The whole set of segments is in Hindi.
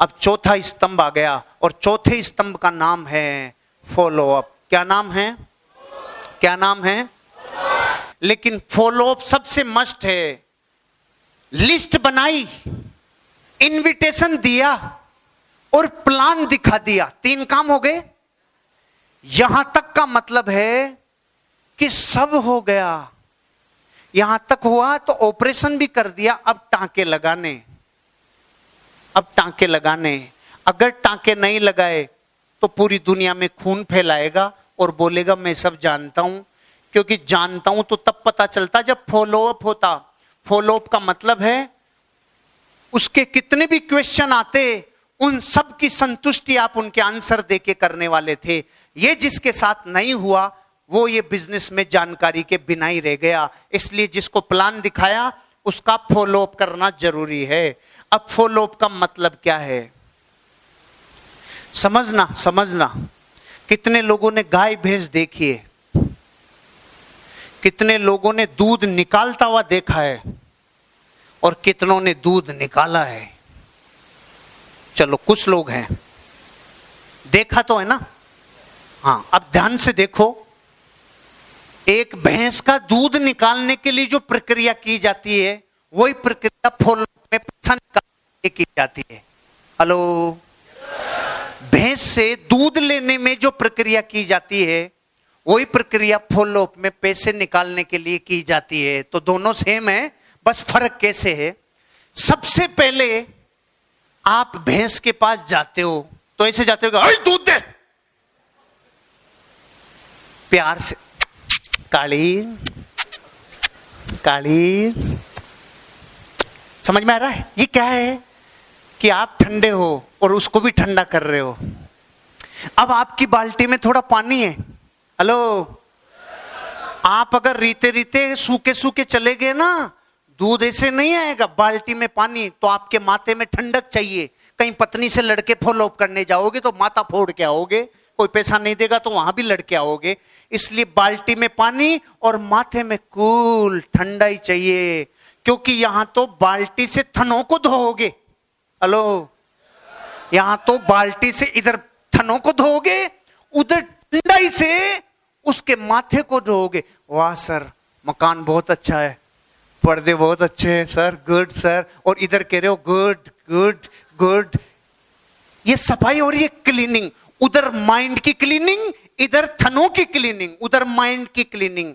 अब चौथा स्तंभ आ गया और चौथे स्तंभ का नाम है फॉलोअप। क्या नाम है? क्या नाम है? लेकिन फॉलोअप सबसे मस्ट है। लिस्ट बनाई, इनविटेशन दिया और प्लान दिखा दिया, तीन काम हो गए। यहां तक का मतलब है कि सब हो गया। यहां तक हुआ तो ऑपरेशन भी कर दिया। अब टांके लगाने। अगर टांके नहीं लगाए तो पूरी दुनिया में खून फैलाएगा और बोलेगा मैं सब जानता हूं, क्योंकि जानता हूं तो तब पता चलता जब फॉलोअप होता। फॉलोअप का मतलब है उसके कितने भी क्वेश्चन आते उन सब की संतुष्टि आप उनके आंसर देके करने वाले थे। ये जिसके साथ नहीं हुआ वो ये बिजनेस में जानकारी के बिना ही रह गया। इसलिए जिसको प्लान दिखाया उसका फॉलोअप करना जरूरी है। अब फॉलोअप का मतलब क्या है समझना। कितने लोगों ने गाय भैंस देखी है, कितने लोगों ने दूध निकालता हुआ देखा है और कितनों ने दूध निकाला है। चलो कुछ लोग हैं, देखा तो है ना। हाँ, अब ध्यान से देखो, एक भैंस का दूध निकालने के लिए जो प्रक्रिया की जाती है वही प्रक्रिया फॉलोअप में पैसा निकालने की जाती है। हेलो, भैंस से दूध लेने में जो प्रक्रिया की जाती है वही प्रक्रिया फॉलोअप में पैसे निकालने के लिए की जाती है। तो दोनों सेम है, बस फर्क कैसे है। सबसे पहले आप भैंस के पास जाते हो तो ऐसे जाते हो, अरे दूध दे, प्यार से, काली काली। समझ में आ रहा है? ये क्या है कि आप ठंडे हो और उसको भी ठंडा कर रहे हो। अब आपकी बाल्टी में थोड़ा पानी है। हेलो, आप अगर रीते सूखे चले गए ना, दूध ऐसे नहीं आएगा। बाल्टी में पानी, तो आपके माथे में ठंडक चाहिए। कहीं पत्नी से लड़के फॉलोअप करने जाओगे तो माथा फोड़ के आओगे, कोई पैसा नहीं देगा तो वहां भी लड़के आओगे। इसलिए बाल्टी में पानी और माथे में कूल, ठंडा ही चाहिए, क्योंकि यहां तो बाल्टी से थनों को धोओगे। हेलो, यहां तो बाल्टी से इधर थनों को धोओगे, उधर ठंडाई से उसके माथे को धोओगे। वाह सर, मकान बहुत अच्छा है, पर्दे बहुत अच्छे हैं सर, गुड सर। और इधर कह रहे हो गुड गुड गुड। ये सफाई हो रही है, क्लीनिंग। उधर माइंड की क्लीनिंग, इधर थनों की क्लीनिंग, उधर माइंड की क्लीनिंग।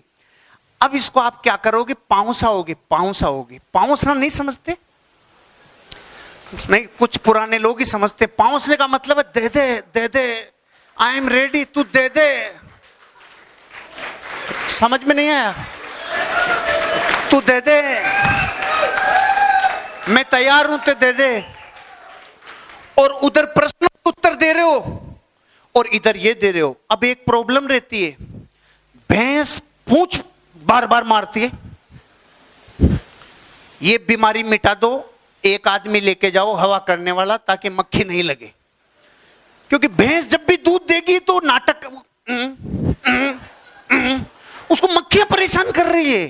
अब इसको आप क्या करोगे? पाउंसा होगी। पाउंसा नहीं समझते? नहीं, कुछ पुराने लोग ही समझते। पाउंसने का मतलब है दे दे, आई एम रेडी, तू दे दे। समझ में नहीं आया? तू दे दे, मैं तैयार हूं, तो दे दे। और उधर प्रश्नों का उत्तर दे रहे हो और इधर ये दे रहे हो। अब एक प्रॉब्लम रहती है, भैंस पूंछ बार बार मारती है। ये बीमारी मिटा दो, एक आदमी लेके जाओ हवा करने वाला, ताकि मक्खी नहीं लगे, क्योंकि भैंस जब भी दूध देगी तो नाटक, उसको मक्खियां परेशान कर रही है।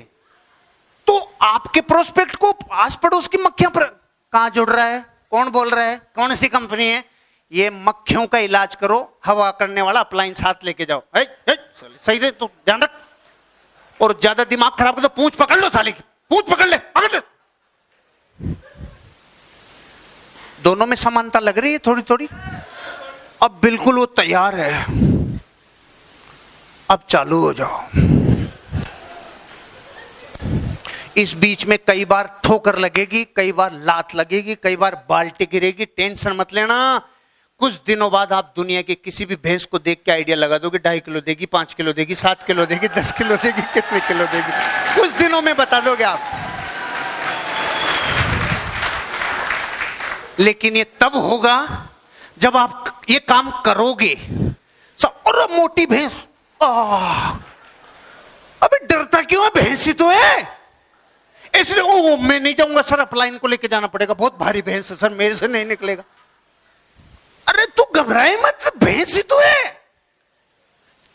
तो आपके प्रोस्पेक्ट को आस पड़ोस की मक्खियां कहां जुड़ रहा है, कौन बोल रहा है, कौन सी कंपनी है। ये मक्खियों का इलाज करो, हवा करने वाला अप्लायंस हाथ लेके जाओ। सही रहे तो ध्यान रख, और ज्यादा दिमाग खराब कर तो पूंछ पकड़ लो, साले की पूंछ पकड़ ले। दोनों में समानता लग रही है थोड़ी थोड़ी। अब बिल्कुल वो तैयार है, अब चालू हो जाओ। इस बीच में कई बार ठोकर लगेगी, कई बार लात लगेगी, कई बार बाल्टी गिरेगी, टेंशन मत लेना। कुछ दिनों बाद आप दुनिया के किसी भी भैंस को देख के आइडिया लगा दोगे, 2.5 किलो देगी, 5 किलो देगी, 7 किलो देगी, 10 किलो देगी, कितने किलो देगी, कुछ दिनों में बता दोगे आप। लेकिन ये तब होगा जब आप ये काम करोगे। और मोटी भैंस, अबे डरता क्यों है, भैंस ही तो है। इसलिए ओ मैं नहीं जाऊंगा सर, अपलाइन को लेके जाना पड़ेगा, बहुत भारी भैंस है सर, मेरे से नहीं निकलेगा। अरे तू घबराए मत, भैंस ही तो है,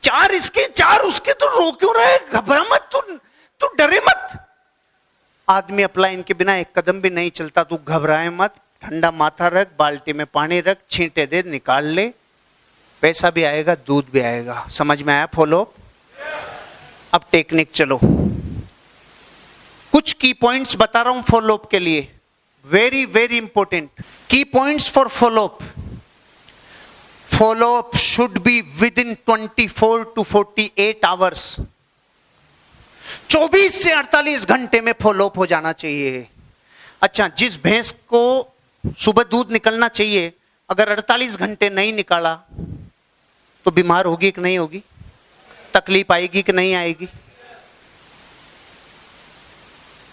4 इसके 4 उसके, तो रो क्यों रहे, घबरा मत, तू डरे मत। आदमी अपलाइन के बिना एक कदम भी नहीं चलता। तू घबराए मत, ठंडा माथा रख, बाल्टी में पानी रख, छींटे दे, निकाल ले, पैसा भी आएगा, दूध भी आएगा। समझ में आया? फॉलो। अब टेक्निक चलो, कुछ की पॉइंट्स बता रहा हूं फॉलो अप के लिए। वेरी वेरी इंपॉर्टेंट की points for follow up. Follow up should be within 24 to 48 hours। 24 से 48 घंटे में फॉलो अप हो जाना चाहिए। अच्छा, जिस भैंस को सुबह दूध निकलना चाहिए अगर 48 घंटे नहीं निकाला तो बीमार होगी कि नहीं होगी, तकलीफ आएगी कि नहीं आएगी?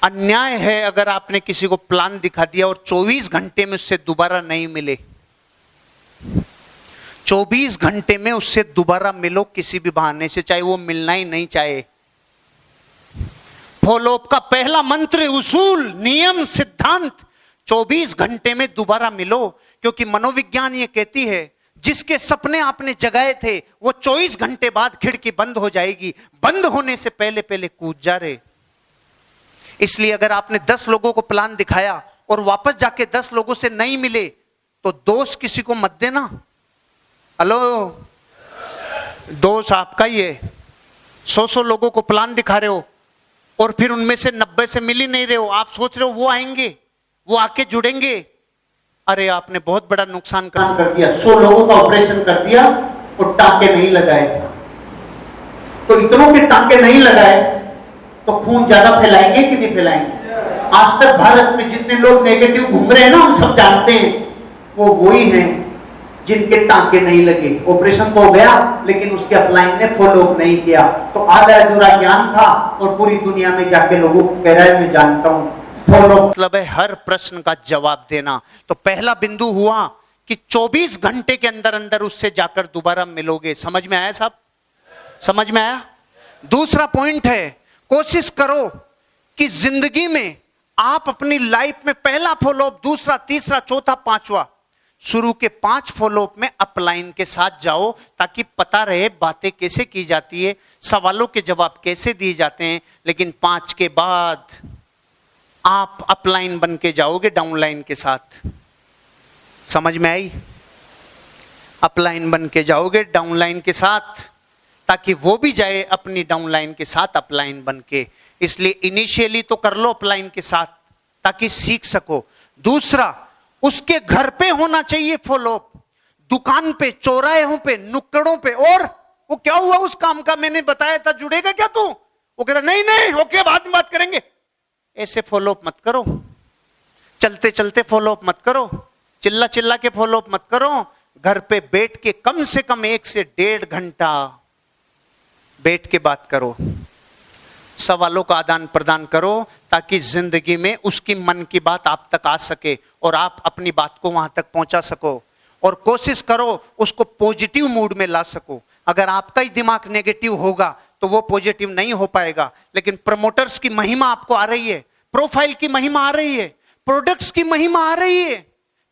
अन्याय है अगर आपने किसी को प्लान दिखा दिया और 24 घंटे में उससे दोबारा नहीं मिले। 24 घंटे में उससे दोबारा मिलो किसी भी बहाने से, चाहे वो मिलना ही नहीं चाहे। फॉलो अप का पहला मंत्र, उसूल, नियम, सिद्धांत, 24 घंटे में दोबारा मिलो। क्योंकि मनोविज्ञान ये कहती है जिसके सपने आपने जगाए थे वो 24 घंटे बाद खिड़की बंद हो जाएगी, बंद होने से पहले पहले कूद जा रहे। इसलिए अगर आपने 10 लोगों को प्लान दिखाया और वापस जाके 10 लोगों से नहीं मिले तो दोष किसी को मत देना। हेलो, दोष आपका ही है। 100 लोगों को प्लान दिखा रहे हो और फिर उनमें से 90 से मिल ही नहीं रहे हो। आप सोच रहे हो वो आएंगे, वो आके जुड़ेंगे। अरे आपने बहुत बड़ा नुकसान कर दिया। 100 लोगों का ऑपरेशन कर दिया और टांके नहीं लगाए, तो इतनों के टांके नहीं लगाए तो खून ज्यादा फैलाएंगे कि नहीं फैलाएंगे? आज तक भारत में जितने लोग नेगेटिव घूम रहे हैं ना, हम सब जानते हैं वो वही है जिनके टांके नहीं लगे। ऑपरेशन तो हो गया लेकिन उसके अपलाइन ने फॉलो अप नहीं किया, तो आधा अधूरा ज्ञान था और पूरी दुनिया में जाके लोगों को कह रहा है मैं जानता हूं। फॉलो अप मतलब है हर प्रश्न का जवाब देना। तो पहला बिंदु हुआ कि 24 घंटे के अंदर अंदर उससे जाकर दोबारा मिलोगे। समझ में आया साहब? समझ में आया? दूसरा पॉइंट है, कोशिश करो कि जिंदगी में आप अपनी लाइफ में पहला फॉलो अप, दूसरा, तीसरा, चौथा, पांचवा, शुरू के 5 फॉलोअप में अपलाइन के साथ जाओ, ताकि पता रहे बातें कैसे की जाती है, सवालों के जवाब कैसे दिए जाते हैं। लेकिन 5 के बाद आप अपलाइन बन के जाओगे डाउनलाइन के साथ। समझ में आई? अपलाइन बन के जाओगे डाउनलाइन के साथ, ताकि वो भी जाए अपनी डाउनलाइन के साथ अपलाइन बन के। इसलिए इनिशियली तो कर लो अपलाइन के साथ ताकि सीख सको। दूसरा, उसके घर पे होना चाहिए फॉलोअप, दुकान पे, चौराहों पे, नुक्कड़ों पे। और वो क्या हुआ उस काम का, मैंने बताया था जुड़ेगा क्या तू? वो कह रहा नहीं, ओके बाद में बात करेंगे। ऐसे फॉलोअप मत करो, चलते चलते फॉलोअप मत करो, चिल्ला चिल्ला के फॉलोअप मत करो। घर पे बैठ के कम से कम 1 से 1.5 घंटा बैठ के बात करो, सवालों का आदान प्रदान करो, ताकि जिंदगी में उसकी मन की बात आप तक आ सके और आप अपनी बात को वहां तक पहुंचा सको। और कोशिश करो उसको पॉजिटिव मूड में ला सको। अगर आपका ही दिमाग नेगेटिव होगा तो वो पॉजिटिव नहीं हो पाएगा। लेकिन प्रमोटर्स की महिमा आपको आ रही है, प्रोफाइल की महिमा आ रही है, प्रोडक्ट्स की महिमा आ रही है,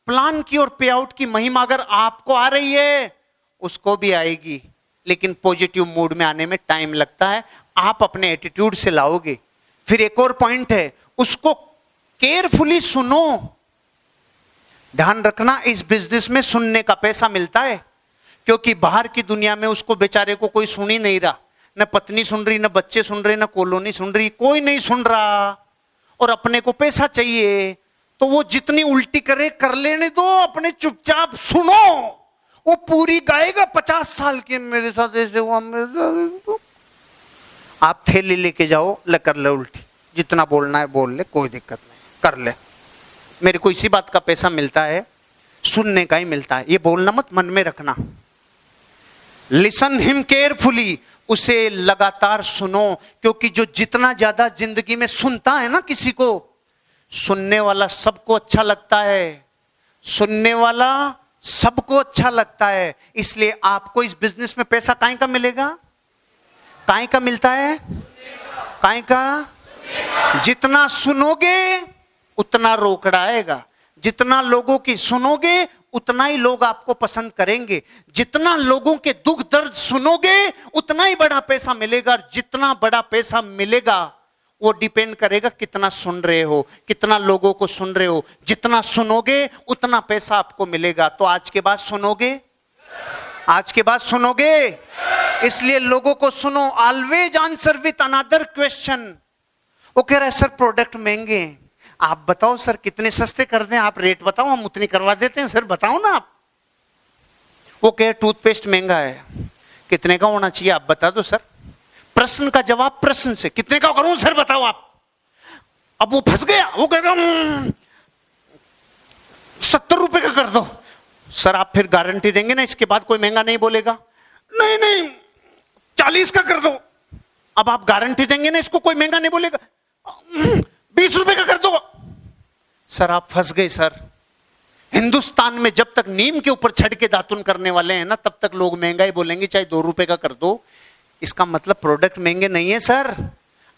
प्लान की और पे आउट की महिमा अगर आपको आ रही है, उसको भी आएगी। लेकिन पॉजिटिव मूड में आने में टाइम लगता है, आप अपने एटीट्यूड से लाओगे। फिर एक और पॉइंट है, उसको केयरफुली सुनो। ध्यान रखना, इस बिजनेस में सुनने का पैसा मिलता है, क्योंकि बाहर की दुनिया में उसको बेचारे को कोई सुन ही नहीं रहा। न पत्नी सुन रही, न बच्चे सुन रहे, न कॉलोनी सुन रही, कोई नहीं सुन रहा। और अपने को पैसा चाहिए तो वो जितनी उल्टी करे कर लेने दो, अपने चुपचाप सुनो। वो पूरी गाएगा 50 साल के, मेरे साथ ऐसे हुआ, मेरे साथ। आप थैली लेके जाओ, ले कर ले उल्टी, जितना बोलना है बोल ले, कोई दिक्कत नहीं, कर ले। मेरे को इसी बात का पैसा मिलता है, सुनने का ही मिलता है। ये बोलना मत, मन में रखना। लिसन हिम केयरफुली, उसे लगातार सुनो। क्योंकि जो जितना ज्यादा जिंदगी में सुनता है ना किसी को, सुनने वाला सबको अच्छा लगता है, सुनने वाला सबको अच्छा लगता है। इसलिए आपको इस बिजनेस में पैसा काहे का मिलेगा? काहे का मिलता है? काहे का? जितना सुनोगे उतना रोकड़ा आएगा। जितना लोगों की सुनोगे उतना ही लोग आपको पसंद करेंगे। जितना लोगों के दुख दर्द सुनोगे उतना ही बड़ा पैसा मिलेगा। और जितना बड़ा पैसा मिलेगा वो डिपेंड करेगा कितना सुन रहे हो, कितना लोगों को सुन रहे हो। जितना सुनोगे उतना पैसा आपको मिलेगा। तो आज के बाद सुनोगे, आज के बाद सुनोगे। इसलिए लोगों को सुनो। Always answer with another question. वो कह रहा है सर प्रोडक्ट महंगे हैं, आप बताओ सर कितने सस्ते कर दें, आप रेट बताओ हम उतनी करवा देते हैं, सर बताओ ना आप। वो कहे टूथपेस्ट महंगा है, कितने का होना चाहिए आप बता दो सर। प्रश्न का जवाब प्रश्न से, कितने का करूं सर बताओ आप। अब वो फंस गया, वो कह रहा 70 रुपए का कर दो सर। आप फिर गारंटी देंगे ना इसके बाद कोई महंगा नहीं बोलेगा। नहीं नहीं 40 का कर दो। अब आप गारंटी देंगे ना इसको कोई महंगा नहीं बोलेगा। 20 रुपए का कर दो सर। आप फंस गए सर। हिंदुस्तान में जब तक नीम के ऊपर छड़ के दातुन करने वाले हैं ना, तब तक लोग महंगाई बोलेंगे, चाहे 2 रुपए का कर दो। इसका मतलब प्रोडक्ट महंगे नहीं है सर,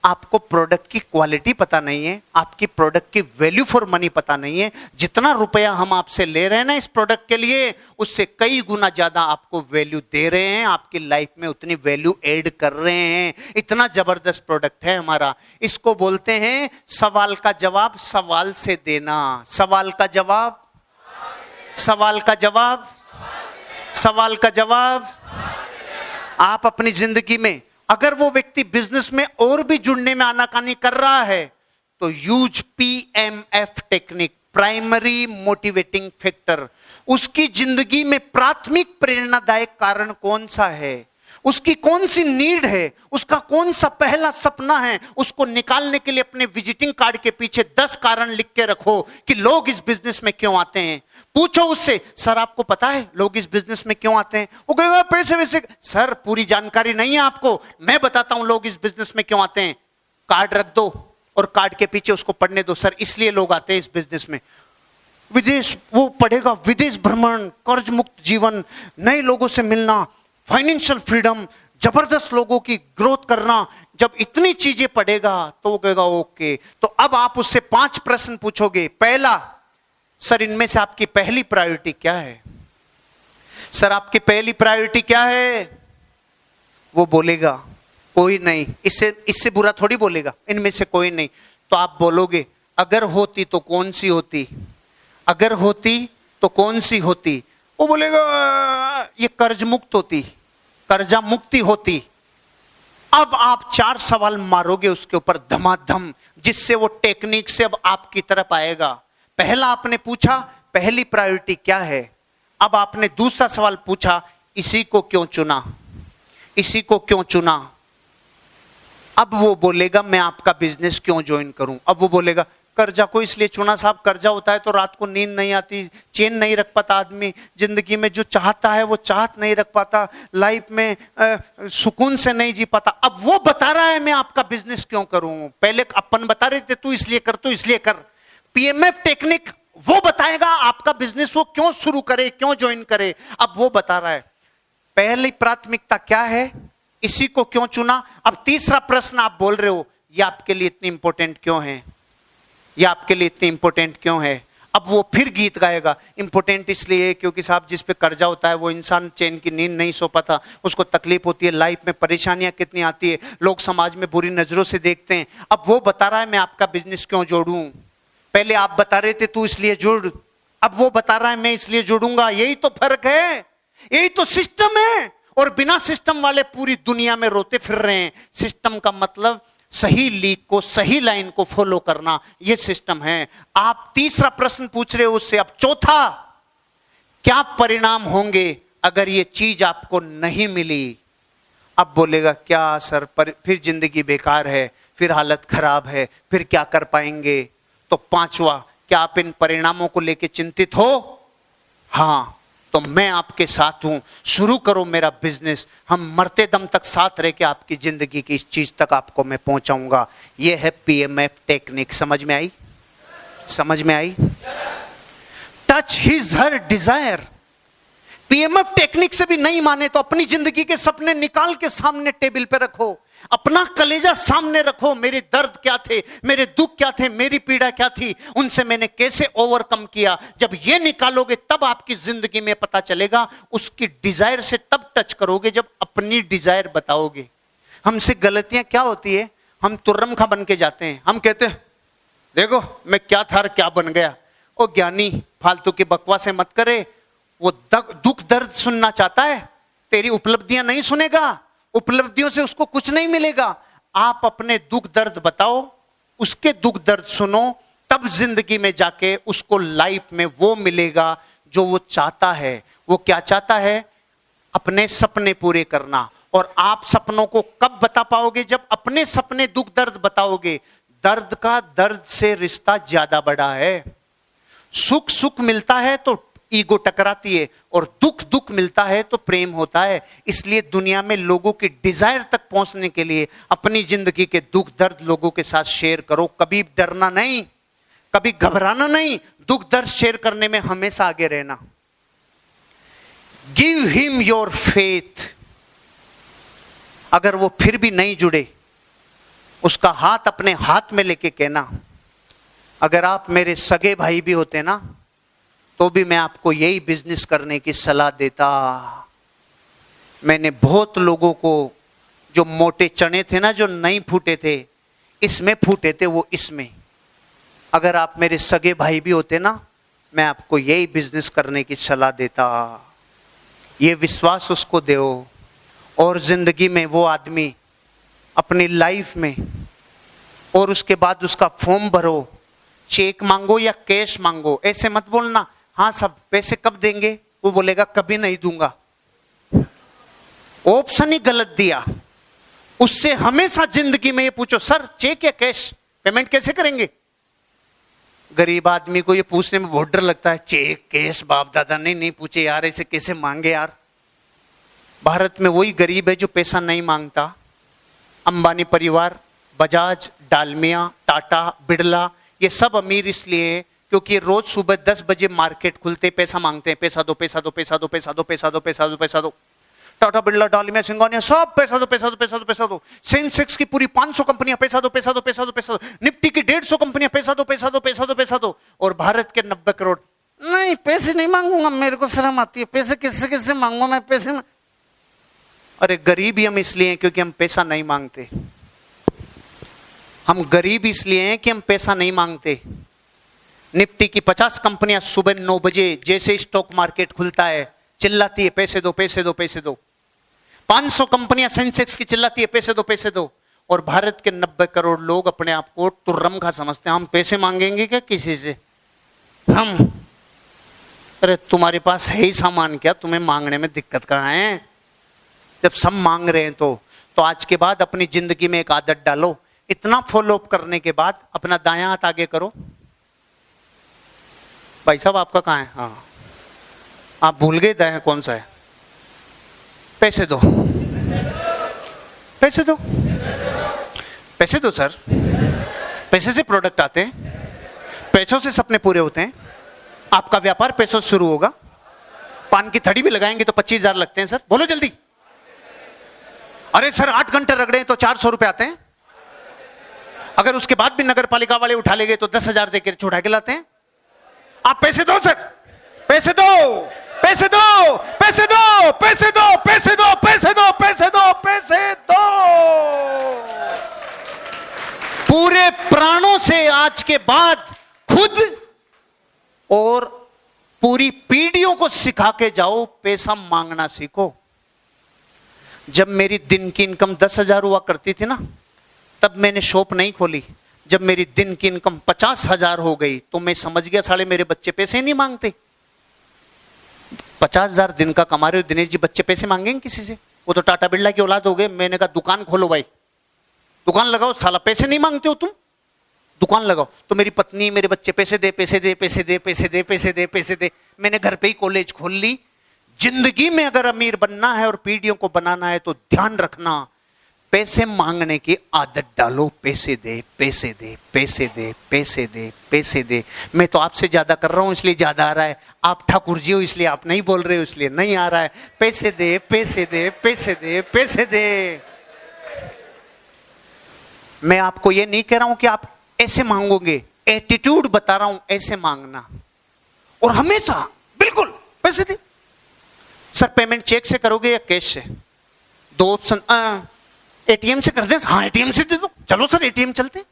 आपको प्रोडक्ट की क्वालिटी पता नहीं है, आपकी प्रोडक्ट की वैल्यू फॉर मनी पता नहीं है। जितना रुपया हम आपसे ले रहे हैं ना इस प्रोडक्ट के लिए, उससे कई गुना ज्यादा आपको वैल्यू दे रहे हैं, आपकी लाइफ में उतनी वैल्यू ऐड कर रहे हैं। इतना जबरदस्त प्रोडक्ट है हमारा। इसको बोलते हैं सवाल का जवाब सवाल से देना। सवाल का जवाब सवाल का जवाब सवाल का जवाब। आप अपनी जिंदगी में, अगर वो व्यक्ति बिजनेस में और भी जुड़ने में आनाकानी कर रहा है, तो use PMF technique, primary motivating factor. उसकी जिंदगी में प्राथमिक प्रेरणादायक कारण कौन सा है, उसकी कौन सी नीड है, उसका कौन सा पहला सपना है, उसको निकालने के लिए अपने विजिटिंग कार्ड के पीछे 10 कारण लिख के रखो कि लोग इस बिजनेस में क्यों आते हैं। पूछो उससे, सर आपको पता है लोग इस बिजनेस में क्यों आते हैं? वो कहेगा पैसे वैसे। सर पूरी जानकारी नहीं है आपको, मैं बताता हूं लोग इस बिजनेस में क्यों आते हैं। कार्ड रख दो और कार्ड के पीछे उसको पढ़ने दो, सर इसलिए लोग आते हैं इस बिजनेस में। विदेश वो पढ़ेगा, विदेश भ्रमण, कर्ज मुक्त जीवन, नए लोगों से मिलना, फाइनेंशियल फ्रीडम, जबरदस्त लोगों की ग्रोथ करना। जब इतनी चीजें पढ़ेगा तो वो कहेगा ओके। तो अब आप उससे 5 प्रश्न पूछोगे। पहला, सर इनमें से आपकी पहली प्रायोरिटी क्या है? सर आपकी पहली प्रायोरिटी क्या है? वो बोलेगा कोई नहीं। इससे बुरा थोड़ी बोलेगा, इनमें से कोई नहीं। तो आप बोलोगे अगर होती तो कौन सी होती, अगर होती तो कौन सी होती। वो बोलेगा ये कर्ज मुक्त होती, कर्जा मुक्ति होती। अब आप 4 सवाल मारोगे उसके ऊपर धमाधम, जिससे वो टेक्निक से अब आपकी तरफ आएगा। पहला आपने पूछा पहली प्रायोरिटी क्या है। अब आपने दूसरा सवाल पूछा इसी को क्यों चुना, इसी को क्यों चुना। अब वो बोलेगा मैं आपका बिजनेस क्यों ज्वाइन करूं। अब वो बोलेगा कर्जा को इसलिए चुना साहब, कर्जा होता है तो रात को नींद नहीं आती, चैन नहीं रख पाता आदमी, जिंदगी में जो चाहता है वो चाहत नहीं रख पाता, लाइफ में सुकून से नहीं जी पाता। अब वो बता रहा है मैं आपका बिजनेस क्यों करूं। पहले अपन बता रहे थे तू इसलिए कर, तू इसलिए कर। PMF टेक्निक, वो बताएगा आपका बिजनेस वो क्यों शुरू करे, क्यों ज्वाइन करे। अब वो बता रहा है पहली प्राथमिकता क्या है, इसी को क्यों चुना। अब तीसरा प्रश्न आप बोल रहे हो ये आपके लिए इतनी इंपॉर्टेंट क्यों है, ये आपके लिए इतनी इंपॉर्टेंट क्यों है। अब वो फिर गीत गाएगा, इंपॉर्टेंट इसलिए क्योंकि साहब जिस पे कर्जा होता है वो इंसान चैन की नींद नहीं सो पाता, उसको तकलीफ होती है, लाइफ में परेशानियां कितनी आती है, लोग समाज में बुरी नजरों से देखते हैं। अब वो बता रहा है मैं आपका बिजनेस क्यों जोड़ूं। पहले आप बता रहे थे तू इसलिए जुड़, अब वो बता रहा है मैं इसलिए जुड़ूंगा। यही तो फर्क है, यही तो सिस्टम है। और बिना सिस्टम वाले पूरी दुनिया में रोते फिर रहे हैं। सिस्टम का मतलब सही लीक को, सही लाइन को फॉलो करना, यह सिस्टम है। आप तीसरा प्रश्न पूछ रहे हो उससे। अब चौथा, क्या परिणाम होंगे अगर यह चीज आपको नहीं मिली। अब बोलेगा क्या सर फिर जिंदगी बेकार है, फिर हालत खराब है, फिर क्या कर पाएंगे। तो पांचवा, क्या आप इन परिणामों को लेकर चिंतित हो? हां, तो मैं आपके साथ हूं, शुरू करो मेरा बिजनेस, हम मरते दम तक साथ रह के आपकी जिंदगी की इस चीज तक आपको मैं पहुंचाऊंगा। यह है PMF टेक्निक। समझ में आई? समझ में आई? Touch his her desire. PMF technique से भी नहीं माने तो अपनी जिंदगी के सपने निकाल के सामने टेबल पे रखो, अपना कलेजा सामने रखो। मेरे दर्द क्या थे, मेरे दुख क्या थे, मेरी पीड़ा क्या थी, उनसे मैंने कैसे ओवरकम किया। जब ये निकालोगे तब आपकी जिंदगी में पता चलेगा। उसकी डिजायर से तब टच करोगे जब अपनी डिजायर बताओगे। हमसे गलतियां क्या होती है, हम तुर्रम खा बन के जाते हैं। हम कहते हैं देखो मैं क्या था और क्या बन गया। ओ ज्ञानी, फालतू की बकवासें मत करे। वो दुख दर्द सुनना चाहता है, तेरी उपलब्धियां नहीं सुनेगा। उपलब्धियों से उसको कुछ नहीं मिलेगा। आप अपने दुख दर्द बताओ, उसके दुख दर्द सुनो, तब जिंदगी में जाके उसको लाइफ में वो मिलेगा जो वो चाहता है। वो क्या चाहता है? अपने सपने पूरे करना। और आप सपनों को कब बता पाओगे? जब अपने सपने दुख दर्द बताओगे। दर्द का दर्द से रिश्ता ज्यादा बड़ा है। सुख सुख मिलता है तो ईगो टकराती है, और दुख दुख मिलता है तो प्रेम होता है। इसलिए दुनिया में लोगों की डिजायर तक पहुंचने के लिए अपनी जिंदगी के दुख दर्द लोगों के साथ शेयर करो। कभी डरना नहीं, कभी घबराना नहीं। दुख दर्द शेयर करने में हमेशा आगे रहना। Give him your faith. अगर वो फिर भी नहीं जुड़े, उसका हाथ अपने हाथ में लेके कहना, अगर आप मेरे सगे भाई भी होते ना, तो भी मैं आपको यही बिजनेस करने की सलाह देता। मैंने बहुत लोगों को, जो मोटे चने थे ना, जो नहीं फूटे थे, इसमें फूटे थे, वो इसमें। अगर आप मेरे सगे भाई भी होते ना, मैं आपको यही बिजनेस करने की सलाह देता। ये विश्वास उसको दो, और जिंदगी में वो आदमी अपनी लाइफ में, और उसके बाद उसका फॉर्म भरो, चेक मांगो या कैश मांगो। ऐसे मत बोलना, हाँ सब पैसे कब देंगे? वो बोलेगा कभी नहीं दूंगा। ऑप्शन ही गलत दिया। उससे हमेशा जिंदगी में ये पूछो, सर चेक या कैश पेमेंट कैसे करेंगे? गरीब आदमी को ये पूछने में बहुत डर लगता है, चेक कैश बाप दादा नहीं पूछे यार, ऐसे कैसे मांगे यार। भारत में वही गरीब है जो पैसा नहीं मांगता। अंबानी परिवार, बजाज, डालमिया, टाटा, बिड़ला, ये सब अमीर इसलिए है क्योंकि रोज सुबह 10 बजे मार्केट खुलते पैसा मांगते हैं। पैसा दो, पैसा दो, पैसा दो, पैसा दो, पैसा दो, पैसा दो, पैसा दो। टाटा, बिड़ला, डालमिया, सिंघानिया, सब पैसा दो, पैसा दो, पैसा दो, पैसा दो। सेंसेक्स की पूरी 500 कंपनियां पैसा दो, पैसा दो, पैसा दो, पैसा दो। निफ्टी की 150 कंपनियां पैसा दो, पैसा दो, पैसा दो, पैसा दो। और भारत के 90 करोड़, नहीं पैसे नहीं मांगूंगा, मेरे को शर्म आती है, पैसे किससे किससे मांगूंगा मैं पैसे। अरे गरीब ही हम इसलिए हैं क्योंकि हम पैसा नहीं मांगते। हम गरीब इसलिए हैं कि हम पैसा नहीं मांगते। निफ्टी की 50 कंपनियां सुबह 9 बजे जैसे स्टॉक मार्केट खुलता है चिल्लाती है, पैसे दो, पैसे दो, पैसे दो। 500 कंपनियां सेंसेक्स की चिल्लाती है, पैसे दो, पैसे दो। और भारत के 90 करोड़ लोग अपने आप को तुर्रम खा समझते हैं। हम पैसे मांगेंगे क्या किसी से? हम, अरे तुम्हारे पास है ही सामान, क्या तुम्हें मांगने में दिक्कत कहाँ है जब सब मांग रहे हैं? तो आज के बाद अपनी जिंदगी में एक आदत डालो। इतना फॉलोअप करने के बाद अपना दायां हाथ आगे करो। भाई साहब आपका कहाँ है? हाँ आप भूल गए दायां कौन सा है। पैसे दो, पैसे दो, पैसे दो सर। पैसे से प्रोडक्ट आते हैं, पैसों से सपने पूरे होते हैं। आपका व्यापार पैसों से शुरू होगा। पान की थड़ी भी लगाएंगे तो 25,000 लगते हैं सर। बोलो जल्दी। अरे सर 8 घंटे रगड़े तो 400 रुपये आते हैं। अगर उसके बाद भी नगर पालिका वाले उठा ले गए तो 10,000 देकर छुड़ा के लाते हैं। आप पैसे दो सर, पैसे दो, पैसे दो, पैसे दो, पैसे दो, पैसे दो, पैसे दो, पैसे दो, पैसे दो। पूरे प्राणों से आज के बाद खुद और पूरी पीढ़ियों को सिखा के जाओ, पैसा मांगना सीखो। जब मेरी दिन की इनकम 10,000 हुआ करती थी ना, तब मैंने शॉप नहीं खोली। जब मेरी दिन की इनकम 50,000 हो गई तो मैं समझ गया, साले मेरे बच्चे पैसे नहीं मांगते। 50,000 दिन का कमा रहे हो दिनेश जी, बच्चे पैसे मांगेंगे किसी से? वो तो टाटा बिड़ला की औलाद हो गए। मैंने कहा दुकान खोलो भाई, दुकान लगाओ, साला पैसे नहीं मांगते हो तुम, दुकान लगाओ। तो मेरी पत्नी, मेरे बच्चे पैसे दे, पैसे दे, पैसे दे, पैसे दे, पैसे दे, पैसे दे। मैंने घर पर ही कॉलेज खोल ली। जिंदगी में अगर अमीर बनना है और पीढ़ियों को बनाना है तो ध्यान रखना, पैसे मांगने की आदत डालो। पैसे दे, पैसे दे, पैसे दे, पैसे दे, पैसे दे। मैं तो आपसे ज्यादा कर रहा हूं इसलिए ज्यादा आ रहा है। आप ठाकुर जी हो इसलिए आप नहीं बोल रहे हो, इसलिए नहीं आ रहा है। पैसे दे, पैसे दे, पैसे दे, पैसे दे। मैं आपको ये नहीं कह रहा हूं कि आप ऐसे मांगोगे, एटीट्यूड बता रहा हूं, ऐसे मांगना। और हमेशा बिल्कुल पैसे दे। सर पेमेंट चेक से करोगे या कैश से? दो ऑप्शन। एटीएम से कर दे। हाँ एटीएम से दे दो, चलो सर एटीएम चलते।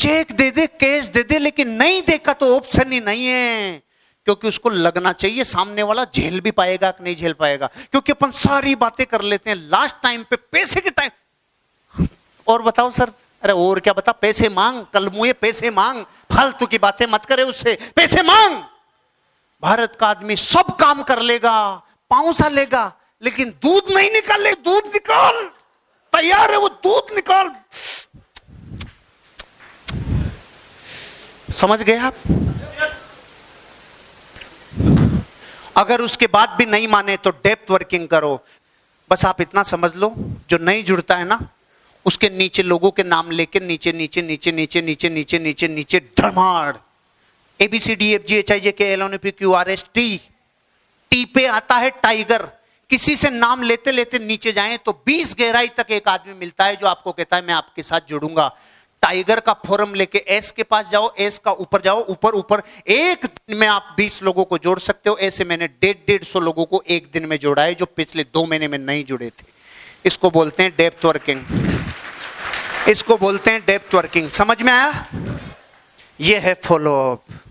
चेक दे दे, कैश दे दे, लेकिन नहीं देखा तो ऑप्शन ही नहीं है, क्योंकि उसको लगना चाहिए सामने वाला झेल भी पाएगा कि नहीं झेल पाएगा। क्योंकि अपन सारी बातें कर लेते हैं लास्ट टाइम पे, पैसे के टाइम। और बताओ सर, अरे और क्या बता, पैसे मांग, कल मुए पैसे मांग, फालतू की बातें मत करे, उससे पैसे मांग। भारत का आदमी सब काम कर लेगा, पाउसा लेगा, लेकिन दूध नहीं निकाले। दूध निकाल, तैयार है वो, दूध निकाल। समझ गए आप? अगर उसके बाद भी नहीं माने तो डेप्थ वर्किंग करो। बस आप इतना समझ लो, जो नहीं जुड़ता है ना, उसके नीचे लोगों के नाम लेके नीचे नीचे नीचे नीचे नीचे नीचे नीचे नीचे धमाड़, ABCDFGHIJKLNPQRST, टी पे आता है टाइगर। किसी से नाम लेते लेते नीचे जाएं तो 20 गहराई तक एक आदमी मिलता है जो आपको कहता है मैं आपके साथ जुड़ूंगा। टाइगर का फॉर्म लेके एस के पास जाओ, एस का ऊपर जाओ, ऊपर ऊपर। एक दिन में आप 20 लोगों को जोड़ सकते हो। ऐसे मैंने 150-150 लोगों को एक दिन में जोड़ा है, जो पिछले 2 महीने में नहीं जुड़े थे। इसको बोलते हैं डेप्थ वर्किंग, इसको बोलते हैं डेप्थ वर्किंग। समझ में आया? यह है फॉलोअप।